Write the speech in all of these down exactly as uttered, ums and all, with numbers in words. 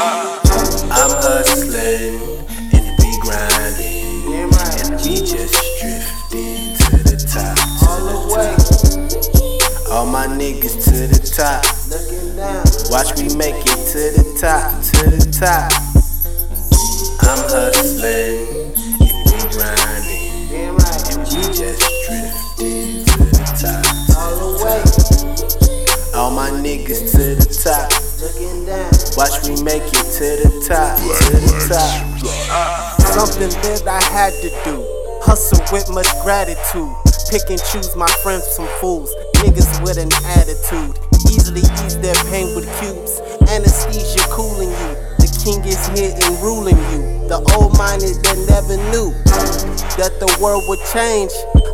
I'm hustling and it be grinding, and we just drifting to the top, all the way. All my niggas to the top. Watch me make it to the top, to the top. I'm hustling and we grinding, and we just drifting to the top, all the way. All my niggas to the top. Watch me make it to the top, to the top. Uh, something that I had to do, hustle with much gratitude. Pick and choose my friends from fools, niggas with an attitude. Easily ease their pain with cubes, anesthesia cooling you. The king is here and ruling you. The old-minded that never knew that the world would change,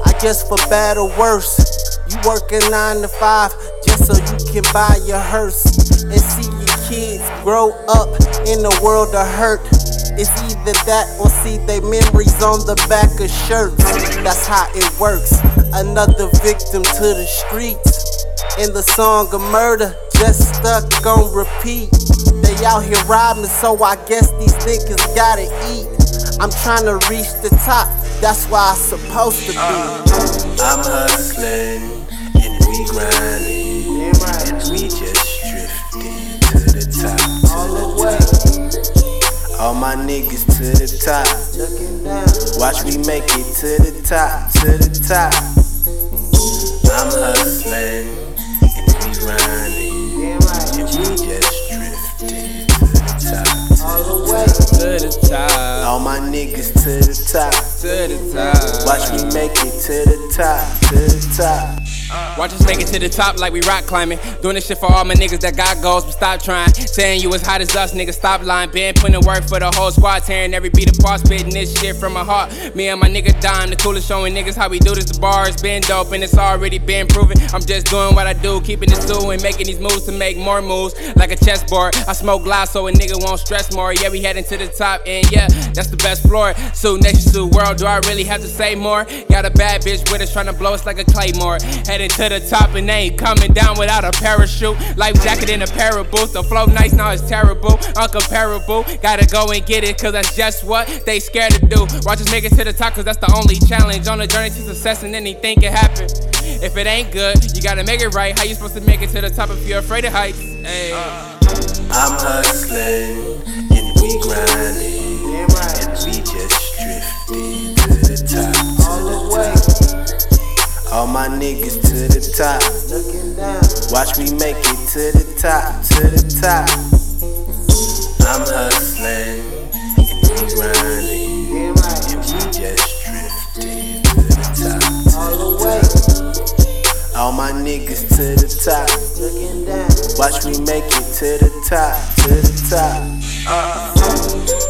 I guess for bad or worse. You working nine to five just so you can buy your hearse and see your kids grow up in a world of hurt. It's either that or see their memories on the back of shirts. That's how it works. Another victim to the streets, and the song of murder just stuck on repeat. They out here robbing, so I guess these niggas gotta eat. I'm trying to reach the top, that's why I'm supposed to be. I'm hustling and we grinding, and we just drifting to the top, all the way. All my niggas to the top. Watch me make it to the top, to the top. I'm hustling and we grinding, and we just drifting to the top, all the way. To the top. All my niggas to the top, to the top. Watch me make it to the top, to the top. Watch us make it to the top like we rock climbing. Doing this shit for all my niggas that got goals, but stop trying. Saying you as hot as us, niggas, stop lying. Been putting work for the whole squad, tearing every beat apart, spitting this shit from my heart. Me and my nigga Dime, the coolest, showing niggas how we do this. The bar has been dope and it's already been proven. I'm just doing what I do, keeping it cool and making these moves to make more moves like a chessboard. I smoke loud so a nigga won't stress more. Yeah, we heading to the top and yeah, that's the best floor. So next to world, do I really have to say more? Got a bad bitch with us trying to blow us like a claymore. Headed to the top and they ain't coming down without a parachute. Life jacket in a pair of boots. The flow nice, now it's terrible, uncomparable. Gotta go and get it, cause that's just what they scared to do. Watch us make it to the top, cause that's the only challenge. On the journey to success and anything can happen. If it ain't good, you gotta make it right. How you supposed to make it to the top if you're afraid of heights? Ay. I'm hustling and we grinding, and we just drifting to the top, all the way. All my niggas to the top. Watch me make it to the top, to the top. I'm hustling and we grinding, and we just drifting to the top, all the way. All my niggas to the top. Watch me make it to the top, to the top. Uh.